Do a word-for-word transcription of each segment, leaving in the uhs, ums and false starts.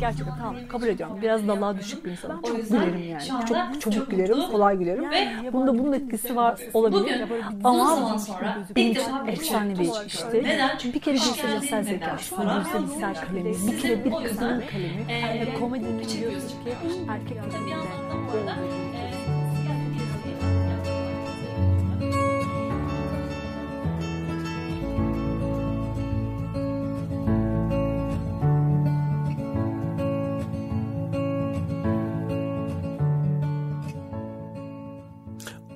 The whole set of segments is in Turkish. Gerçekten tamam, kabul ediyorum. Biraz daha düşük bir insanım. Çok gülerim yani. Çok çabuk gülerim, kolay gülerim. Yani bunda bunun etkisi var olabilir. Ama benim için efsane bir işti. Çünkü bir kere bir sürücüsel zekası, sürücüsel kalemi, bir kere bir kızının kalemi, komedinin biliyorsun ki erkek kalemi.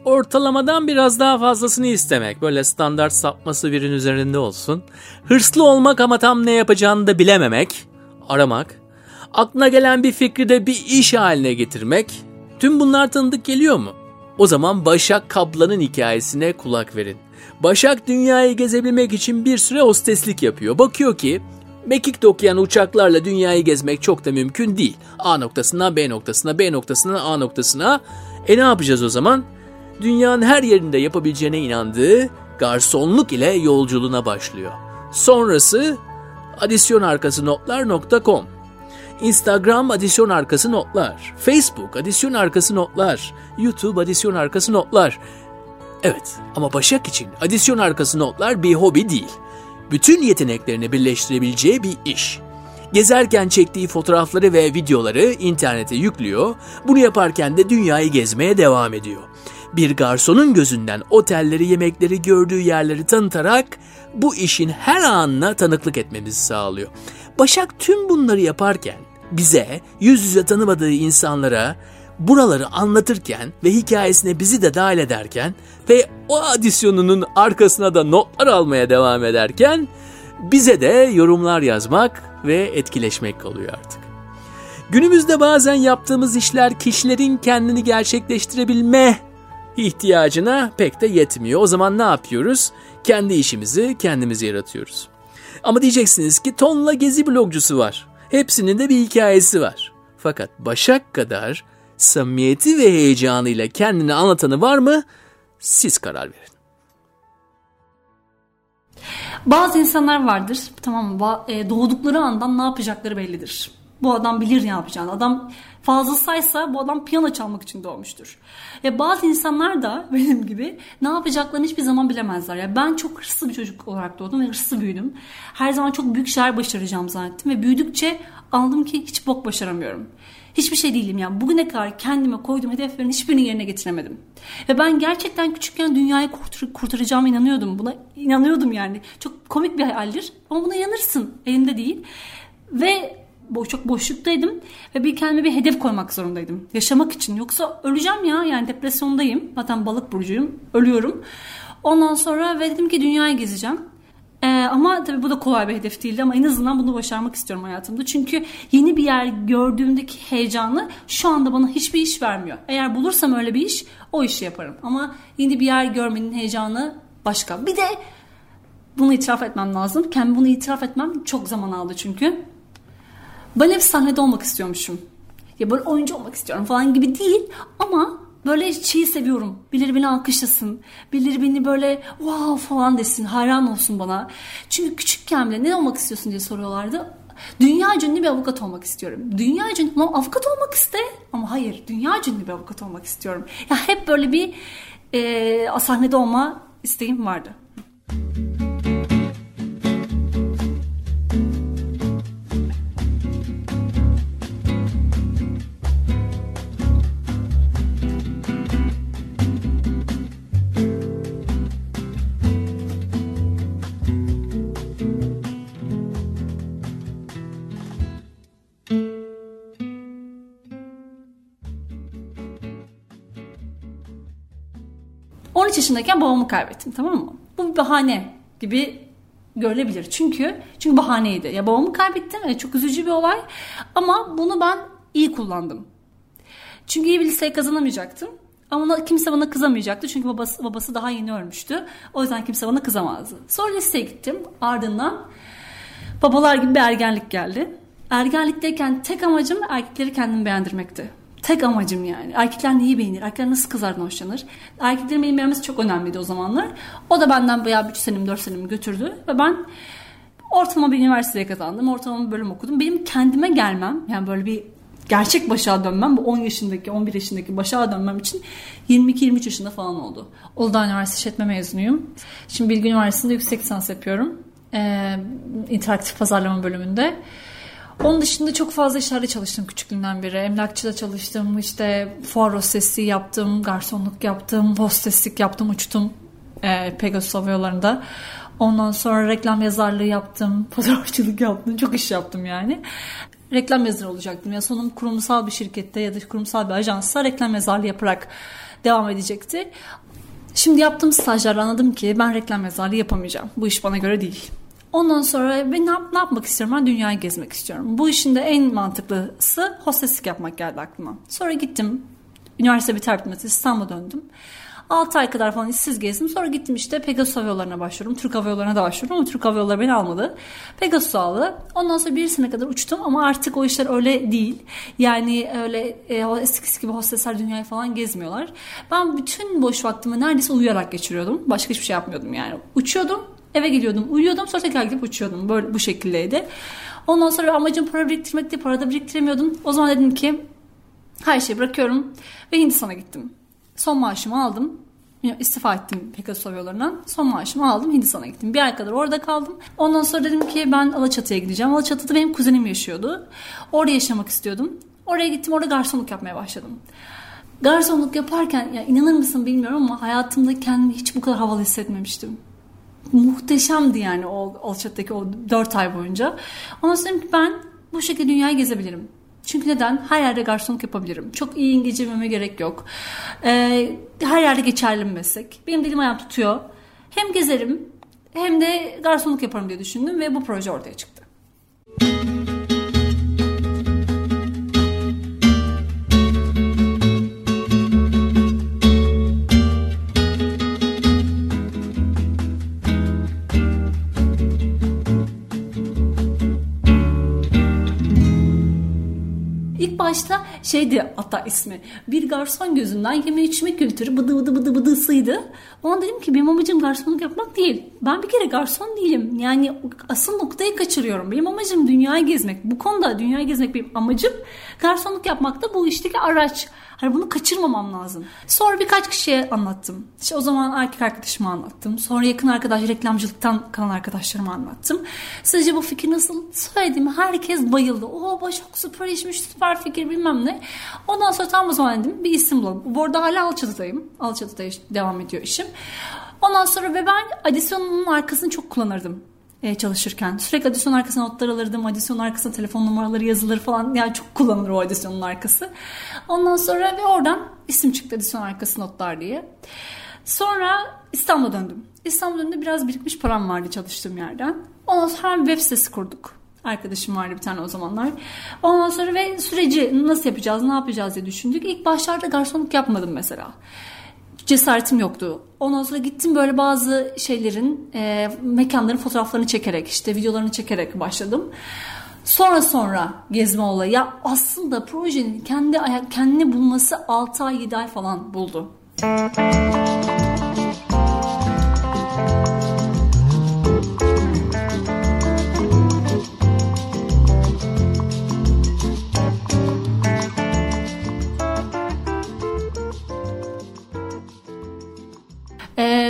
Ortalamadan biraz daha fazlasını istemek, böyle standart sapması birin üzerinde olsun. Hırslı olmak ama tam ne yapacağını da bilememek, aramak, aklına gelen bir fikri de bir iş haline getirmek. Tüm bunlar tanıdık geliyor mu? O zaman Başak Kaplan'ın hikayesine kulak verin. Başak dünyayı gezebilmek için bir süre hosteslik yapıyor. Bakıyor ki mekik dokuyan uçaklarla dünyayı gezmek çok da mümkün değil. A noktasından B noktasına, B noktasından A noktasına. E ne yapacağız o zaman? Dünyanın her yerinde yapabileceğine inandığı garsonluk ile yolculuğuna başlıyor. Sonrası adisyon arkası notlar nokta com, Instagram Adisyon Arkası Notlar, Facebook Adisyon Arkası Notlar, YouTube Adisyon Arkası Notlar. Evet, ama Başak için Adisyon Arkası Notlar bir hobi değil. Bütün yeteneklerini birleştirebileceği bir iş. Gezerken çektiği fotoğrafları ve videoları internete yüklüyor. Bunu yaparken de dünyayı gezmeye devam ediyor. Bir garsonun gözünden otelleri, yemekleri, gördüğü yerleri tanıtarak bu işin her anına tanıklık etmemizi sağlıyor. Başak tüm bunları yaparken bize, yüz yüze tanımadığı insanlara buraları anlatırken ve hikayesine bizi de dahil ederken ve o adisyonunun arkasına da notlar almaya devam ederken bize de yorumlar yazmak ve etkileşmek kalıyor artık. Günümüzde bazen yaptığımız işler kişilerin kendini gerçekleştirebilme ihtiyacına pek de yetmiyor. O zaman ne yapıyoruz? Kendi işimizi kendimiz yaratıyoruz. Ama diyeceksiniz ki tonla gezi blogcusu var. Hepsinin de bir hikayesi var. Fakat Başak kadar samimiyeti ve heyecanıyla kendini anlatanı var mı? Siz karar verin. Bazı insanlar vardır, tamam, doğdukları andan ne yapacakları bellidir. Bu adam bilir ne yapacağını. Adam fazlasıysa bu adam piyano çalmak için doğmuştur. Ya bazı insanlar da benim gibi ne yapacaklarını hiçbir zaman bilemezler. Ya ben çok hırslı bir çocuk olarak doğdum ve hırslı büyüdüm. Her zaman çok büyük şeyler başaracağım zannettim ve büyüdükçe anladım ki hiç bok başaramıyorum. Hiçbir şey değilim ya. Bugüne kadar kendime koyduğum hedeflerin hiçbirini yerine getiremedim. Ve ben gerçekten küçükken dünyayı kurtar- kurtaracağıma inanıyordum. Buna inanıyordum yani. Çok komik bir hayaldir ama buna inanırsın. Elimde değil. Ve çok boşluktaydım ve bir kendime bir hedef koymak zorundaydım. Yaşamak için. Yoksa öleceğim ya. Yani depresyondayım. Zaten balık burcuyum. Ölüyorum. Ondan sonra ve dedim ki dünyayı gezeceğim. Ee, ama tabii bu da kolay bir hedef değildi ama en azından bunu başarmak istiyorum hayatımda. Çünkü yeni bir yer gördüğümdeki heyecanı şu anda bana hiçbir iş vermiyor. Eğer bulursam öyle bir iş, o işi yaparım. Ama yeni bir yer görmenin heyecanı başka. Bir de bunu itiraf etmem lazım. Kendime bunu itiraf etmem çok zaman aldı çünkü. Ben hep sahnede olmak istiyormuşum. Ya böyle oyuncu olmak istiyorum falan gibi değil ama böyle şeyi seviyorum. Birileri beni alkışlasın. Birileri beni böyle wow falan desin. Hayran olsun bana. Çünkü küçükken bile ne olmak istiyorsun diye soruyorlardı. Dünya ünlü bir avukat olmak istiyorum. Dünya ünlü ama avukat olmak iste. Ama hayır, dünya ünlü bir avukat olmak istiyorum. Ya hep böyle bir e, sahnede olma isteğim vardı. on üç yaşındayken babamı kaybettim, tamam mı? Bu bir bahane gibi görülebilir. Çünkü çünkü bahaneydi. Ya babamı kaybettim. Yani çok üzücü bir olay. Ama bunu ben iyi kullandım. Çünkü iyi bir liseyi kazanamayacaktım. Ama kimse bana kızamayacaktı. Çünkü babası, babası daha yeni ölmüştü. O yüzden kimse bana kızamazdı. Sonra liseye gittim. Ardından babalar gibi bir ergenlik geldi. Ergenlikteyken tek amacım erkekleri kendimi beğendirmekti. Tek amacım yani. Erkekler neyi beğenir? Erkekler nasıl kızlardan hoşlanır? Erkeklerin benim beğenmesi çok önemliydi o zamanlar. O da benden bayağı üç senemi dört senemi götürdü. Ve ben Ortalama bir üniversiteye kazandım. Ortalama bir bölüm okudum. Benim kendime gelmem, yani böyle bir gerçek başa dönmem, bu on yaşındaki on bir yaşındaki başa dönmem için yirmi iki yirmi üç yaşında falan oldu. Uludağ Üniversitesi İşletme mezunuyum. Şimdi Bilgi Üniversitesi'nde yüksek lisans yapıyorum. Ee, interaktif pazarlama bölümünde. Onun dışında çok fazla işlerde çalıştım küçüklüğümden beri. Emlakçıda çalıştım, işte fuar hostesi yaptım, garsonluk yaptım, hosteslik yaptım, uçtum ee, Pegasus Hava Yolları'nda. Ondan sonra reklam yazarlığı yaptım, fotoğrafçılık yaptım, çok iş yaptım yani. Reklam yazarı olacaktım. Ya sonum kurumsal bir şirkette ya da kurumsal bir ajansa reklam yazarlığı yaparak devam edecekti. Şimdi yaptığım stajlarda anladım ki ben reklam yazarlığı yapamayacağım. Bu iş bana göre değil. Ondan sonra ben ne yapmak istiyorum? Ben dünyayı gezmek istiyorum. Bu işin de en mantıklısı hosteslik yapmak geldi aklıma. Sonra gittim. Üniversite biter bitmez İstanbul'a döndüm. altı ay kadar falan işsiz gezdim. Sonra gittim işte Pegasus Hava Yolları'na başvurdum. Türk Hava Yolları'na da başvurdum ama Türk Hava Yolları beni almadı. Pegasus aldı. Ondan sonra bir sene kadar uçtum ama artık o işler öyle değil. Yani öyle e, eskisi gibi hostesler dünyayı falan gezmiyorlar. Ben bütün boş vaktimi neredeyse uyuyarak geçiriyordum. Başka hiçbir şey yapmıyordum yani. Uçuyordum, eve geliyordum, uyuyordum, sonra tekrar gidip uçuyordum. Böyle bu şekildeydi. Ondan sonra amacım para biriktirmekti. Para da biriktiremiyordum. O zaman dedim ki her şeyi bırakıyorum ve Hindistan'a gittim. Son maaşımı aldım. İstifa ettim Pegasus Hava Yolları'ndan. Son maaşımı aldım. Hindistan'a gittim. Bir ay kadar orada kaldım. Ondan sonra dedim ki ben Alaçatı'ya gideceğim. Alaçatı'da benim kuzenim yaşıyordu. Orada yaşamak istiyordum. Oraya gittim. Orada garsonluk yapmaya başladım. Garsonluk yaparken ya inanır mısın bilmiyorum ama hayatımda kendimi hiç bu kadar havalı hissetmemiştim. Muhteşemdi yani o Alaçatı'daki o dört ay boyunca. Ondan sonra dedim ki ben bu şekilde dünyayı gezebilirim. Çünkü neden? Her yerde garsonluk yapabilirim. Çok iyi İngilizce bilmeme gerek yok. Ee, her yerde geçerli bir meslek. Benim dilim ayağım tutuyor. Hem gezerim hem de garsonluk yaparım diye düşündüm ve bu proje ortaya çıktı. Başta şeydi hatta ismi, bir garson gözünden yeme içme kültürü bıdı bıdı bıdı bıdısıydı. Ona dedim ki benim amacım garsonluk yapmak değil. Ben bir kere garson değilim. Yani asıl noktayı kaçırıyorum. Benim amacım dünyayı gezmek. Bu konuda dünyayı gezmek benim amacım. Garsonluk yapmak da bu işteki araç. Hani bunu kaçırmamam lazım. Sonra birkaç kişiye anlattım. İşte o zaman erkek arkadaşıma anlattım. Sonra yakın arkadaş, reklamcılıktan kalan arkadaşlarıma anlattım. Sizce bu fikir nasıl? Söylediğim herkes bayıldı. Oha çok süper işmiş, süper fikir bilmem ne. Ondan sonra tam o zaman dedim bir isim bulalım. Bu arada hala Alçatı'dayım. Alçatı'da devam ediyor işim. Ondan sonra ve ben Adisyon'un arkasını çok kullanırdım. Çalışırken. Sürekli Adisyon Arkası'na notlar alırdım. Adisyon Arkası'na telefon numaraları yazılır falan. Yani çok kullanılır o Adisyon'un Arkası. Ondan sonra ve oradan isim çıktı Adisyon Arkası Notlar diye. Sonra İstanbul'a döndüm. İstanbul'a döndüğümde biraz birikmiş param vardı çalıştığım yerden. Ondan sonra bir web sitesi kurduk. Arkadaşım vardı bir tane o zamanlar. Ondan sonra ve süreci nasıl yapacağız, ne yapacağız diye düşündük. İlk başlarda garsonluk yapmadım mesela. Cesaretim yoktu. Ondan sonra gittim böyle bazı şeylerin, e, mekanların fotoğraflarını çekerek, işte videolarını çekerek başladım. Sonra sonra gezme olayı. Ya aslında projenin kendi kendini bulması altı ay yedi ay falan buldu.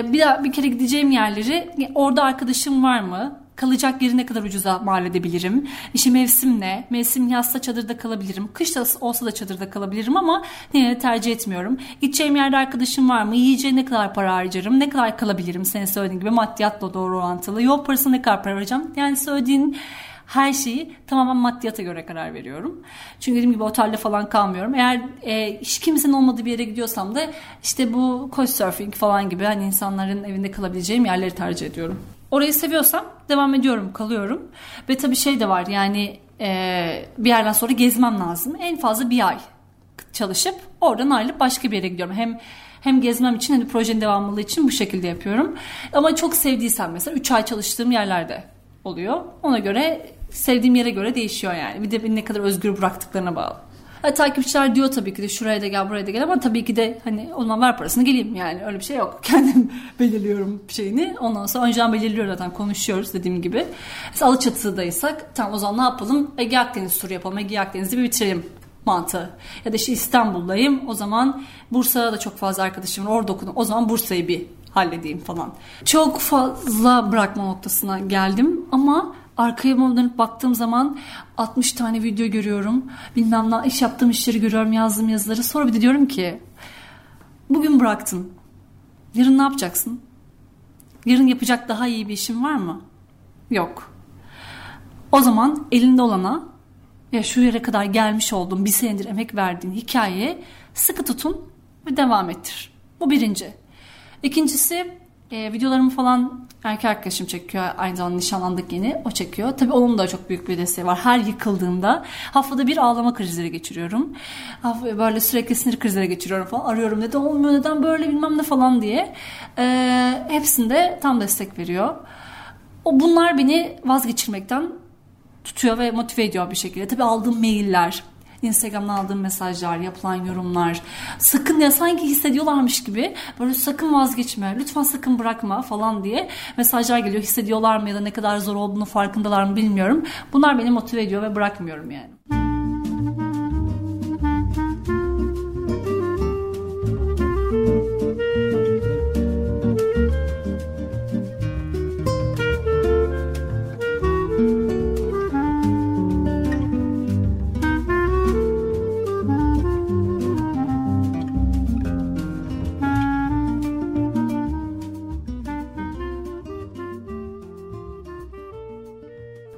Bir daha bir kere gideceğim yerleri, orada arkadaşım var mı? Kalacak yeri ne kadar ucuza mal edebilirim? İşte mevsim ne? Mevsim yazsa çadırda kalabilirim. Kış da olsa da çadırda kalabilirim ama yine tercih etmiyorum. Gideceğim yerde arkadaşım var mı? Yiyeceğe ne kadar para harcarım? Ne kadar kalabilirim? Senin söylediğin gibi maddiyatla doğru orantılı. Yol parasına ne kadar para harcayacağım? Yani söylediğin her şeyi tamamen maddiyata göre karar veriyorum. Çünkü dediğim gibi otelde falan kalmıyorum. Eğer e, hiç kimsenin olmadığı bir yere gidiyorsam da işte bu couchsurfing falan gibi hani insanların evinde kalabileceğim yerleri tercih ediyorum. Orayı seviyorsam devam ediyorum, kalıyorum. Ve tabii şey de var yani e, bir yerden sonra gezmem lazım. En fazla bir ay çalışıp oradan ayrılıp başka bir yere gidiyorum. Hem Hem gezmem için hem de projenin devamlılığı için bu şekilde yapıyorum. Ama çok sevdiysem mesela üç ay çalıştığım yerlerde oluyor. Ona göre sevdiğim yere göre değişiyor yani. Bir de beni ne kadar özgür bıraktıklarına bağlı. Ha, takipçiler diyor tabii ki de şuraya da gel, buraya da gel, ama tabii ki de hani ondan ver parasını geleyim yani, öyle bir şey yok. Kendim belirliyorum şeyini. Ondan sonra önceden belirliyorum zaten, konuşuyoruz dediğim gibi. Mesela Alaçatı'daysak tamam, o zaman ne yapalım? Ege Akdeniz turu yapalım. Ege Akdeniz'i bir bitirelim mantığı. Ya da işte İstanbul'dayım, o zaman Bursa'da da çok fazla arkadaşım var, orada okudum, o zaman Bursa'yı bir halledeyim falan. Çok fazla bırakma noktasına geldim ama arkaya dönüp baktığım zaman altmış tane video görüyorum. Bilmem ne, iş yaptığım işleri görüyorum, yazdığım yazıları. Sonra bir de diyorum ki bugün bıraktın, yarın ne yapacaksın? Yarın yapacak daha iyi bir işin var mı? Yok. O zaman elinde olana, ya şu yere kadar gelmiş olduğun, bir senedir emek verdiğin hikayeye sıkı tutun ve devam ettir. Bu birinci. İkincisi, e, videolarımı falan erkek arkadaşım çekiyor. Aynı zamanda nişanlandık yeni. O çekiyor. Tabii onun da çok büyük bir desteği var. Her yıkıldığımda haftada bir ağlama krizleri geçiriyorum. Böyle sürekli sinir krizleri geçiriyorum falan. Arıyorum, neden olmuyor, neden böyle, bilmem ne falan diye. E, hepsinde tam destek veriyor. O bunlar beni vazgeçirmekten tutuyor ve motive ediyor bir şekilde. Tabii aldığım mailler, Instagram'dan aldığım mesajlar, yapılan yorumlar, sakın ya, sanki hissediyorlarmış gibi böyle sakın vazgeçme, lütfen sakın bırakma falan diye mesajlar geliyor. Hissediyorlar mı ya da ne kadar zor olduğunu farkındalar mı bilmiyorum. Bunlar beni motive ediyor ve bırakmıyorum yani.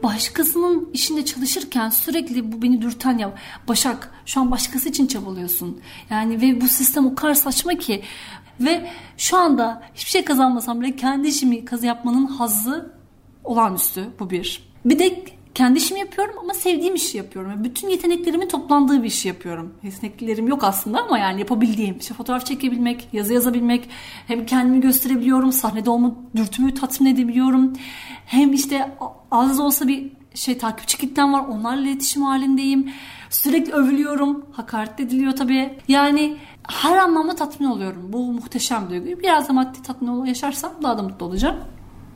Başkasının işinde çalışırken sürekli bu beni dürten, ya Başak şu an başkası için çabalıyorsun. Yani ve bu sistem o kadar saçma ki, ve şu anda hiçbir şey kazanmasam bile kendi işimi kazı yapmanın hazzı olağanüstü, bu bir. Bir de kendi işimi yapıyorum ama sevdiğim işi yapıyorum. Yani bütün yeteneklerimin toplandığı bir işi yapıyorum. Yeteneklerim yok aslında ama yani yapabildiğim. İşte fotoğraf çekebilmek, yazı yazabilmek. Hem kendimi gösterebiliyorum, sahnede olma dürtümü tatmin edebiliyorum. Hem işte az da olsa bir şey takipçi kitlem var. Onlarla iletişim halindeyim. Sürekli övülüyorum. Hakaret ediliyor tabii. Yani her anlamda tatmin oluyorum. Bu muhteşem duyguyu. Biraz da maddi tatmin yaşarsam daha da mutlu olacağım.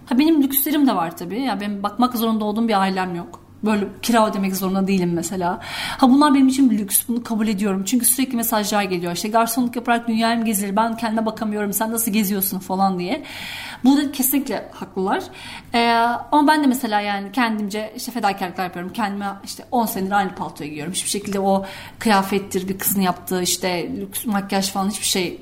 Ha, benim lükslerim de var tabii. Ya benim bakmak zorunda olduğum bir ailem yok. Böyle kira ödemek zorunda değilim mesela. Ha, bunlar benim için bir lüks. Bunu kabul ediyorum. Çünkü sürekli mesajlar geliyor. İşte garsonluk yaparak dünyayı mı gezilir? Ben kendime bakamıyorum. Sen nasıl geziyorsun falan diye. Burada kesinlikle haklılar. Ee, ama ben de mesela yani kendimce işte fedakarlıklar yapıyorum. Kendime işte on senedir aynı paltoya giyiyorum. Hiçbir şekilde o kıyafettir, bir kızın yaptığı işte lüks makyaj falan, hiçbir şey,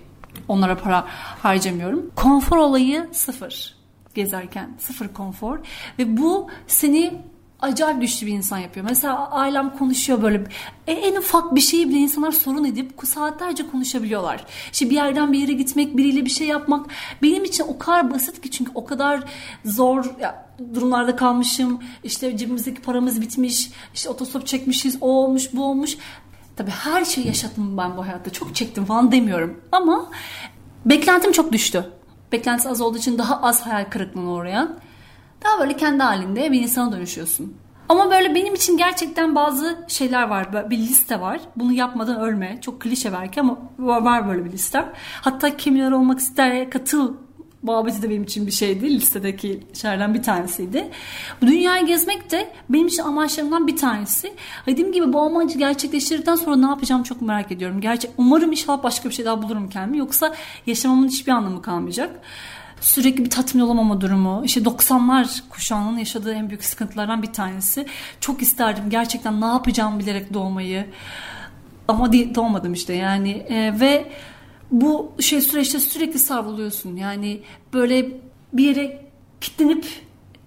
onlara para harcamıyorum. Konfor olayı sıfır. Gezerken sıfır konfor ve bu seni acayip güçlü bir insan yapıyor. Mesela ailem konuşuyor böyle, e, en ufak bir şeyi bile insanlar sorun edip saatlerce konuşabiliyorlar. İşte bir yerden bir yere gitmek, biriyle bir şey yapmak benim için o kadar basit ki, çünkü o kadar zor ya, durumlarda kalmışım, işte cebimizdeki paramız bitmiş, işte otostop çekmişiz, o olmuş, bu olmuş. Tabii her şeyi yaşadım ben bu hayatta, çok çektim falan demiyorum ama beklentim çok düştü. Beklentisi az olduğu için daha az hayal kırıklığına uğrayan, daha böyle kendi halinde bir insana dönüşüyorsun. Ama böyle benim için gerçekten bazı şeyler var. Bir liste var. Bunu yapmadan ölme. Çok klişe belki ama var böyle bir listem. Hatta kimler olmak ister katıl muhabbeti de benim için bir şeydi. Listedeki şeylerden bir tanesiydi. Bu dünyayı gezmek de benim için amaçlarımdan bir tanesi. Dediğim gibi bu amacı gerçekleştirdikten sonra ne yapacağımı çok merak ediyorum. Gerçi umarım inşallah başka bir şey daha bulurum kendimi. Yoksa yaşamamın hiçbir anlamı kalmayacak. Sürekli bir tatmin olamama durumu. İşte doksanlar kuşağının yaşadığı en büyük sıkıntılardan bir tanesi. Çok isterdim gerçekten ne yapacağımı bilerek doğmayı. Ama doğmadım işte yani. E, ve bu şey süreçte sürekli savruluyorsun. Yani böyle bir yere kilitlenip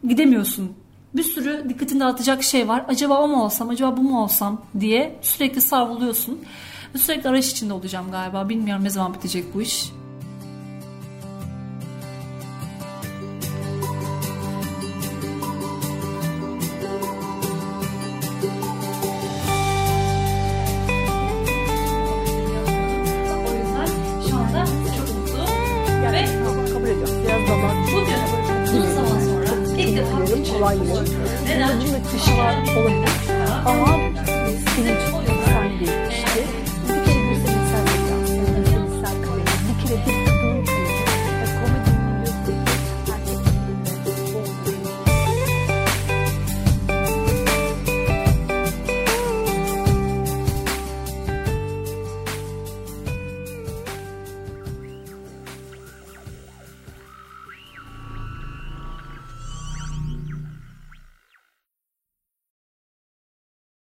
gidemiyorsun. Bir sürü dikkatini dağıtacak şey var. Acaba o mu olsam, acaba bu mu olsam diye sürekli savruluyorsun. Sürekli arayış içinde olacağım galiba. Bilmiyorum ne zaman bitecek bu iş. Neden? Çünkü kişi var olabilir. Ama senin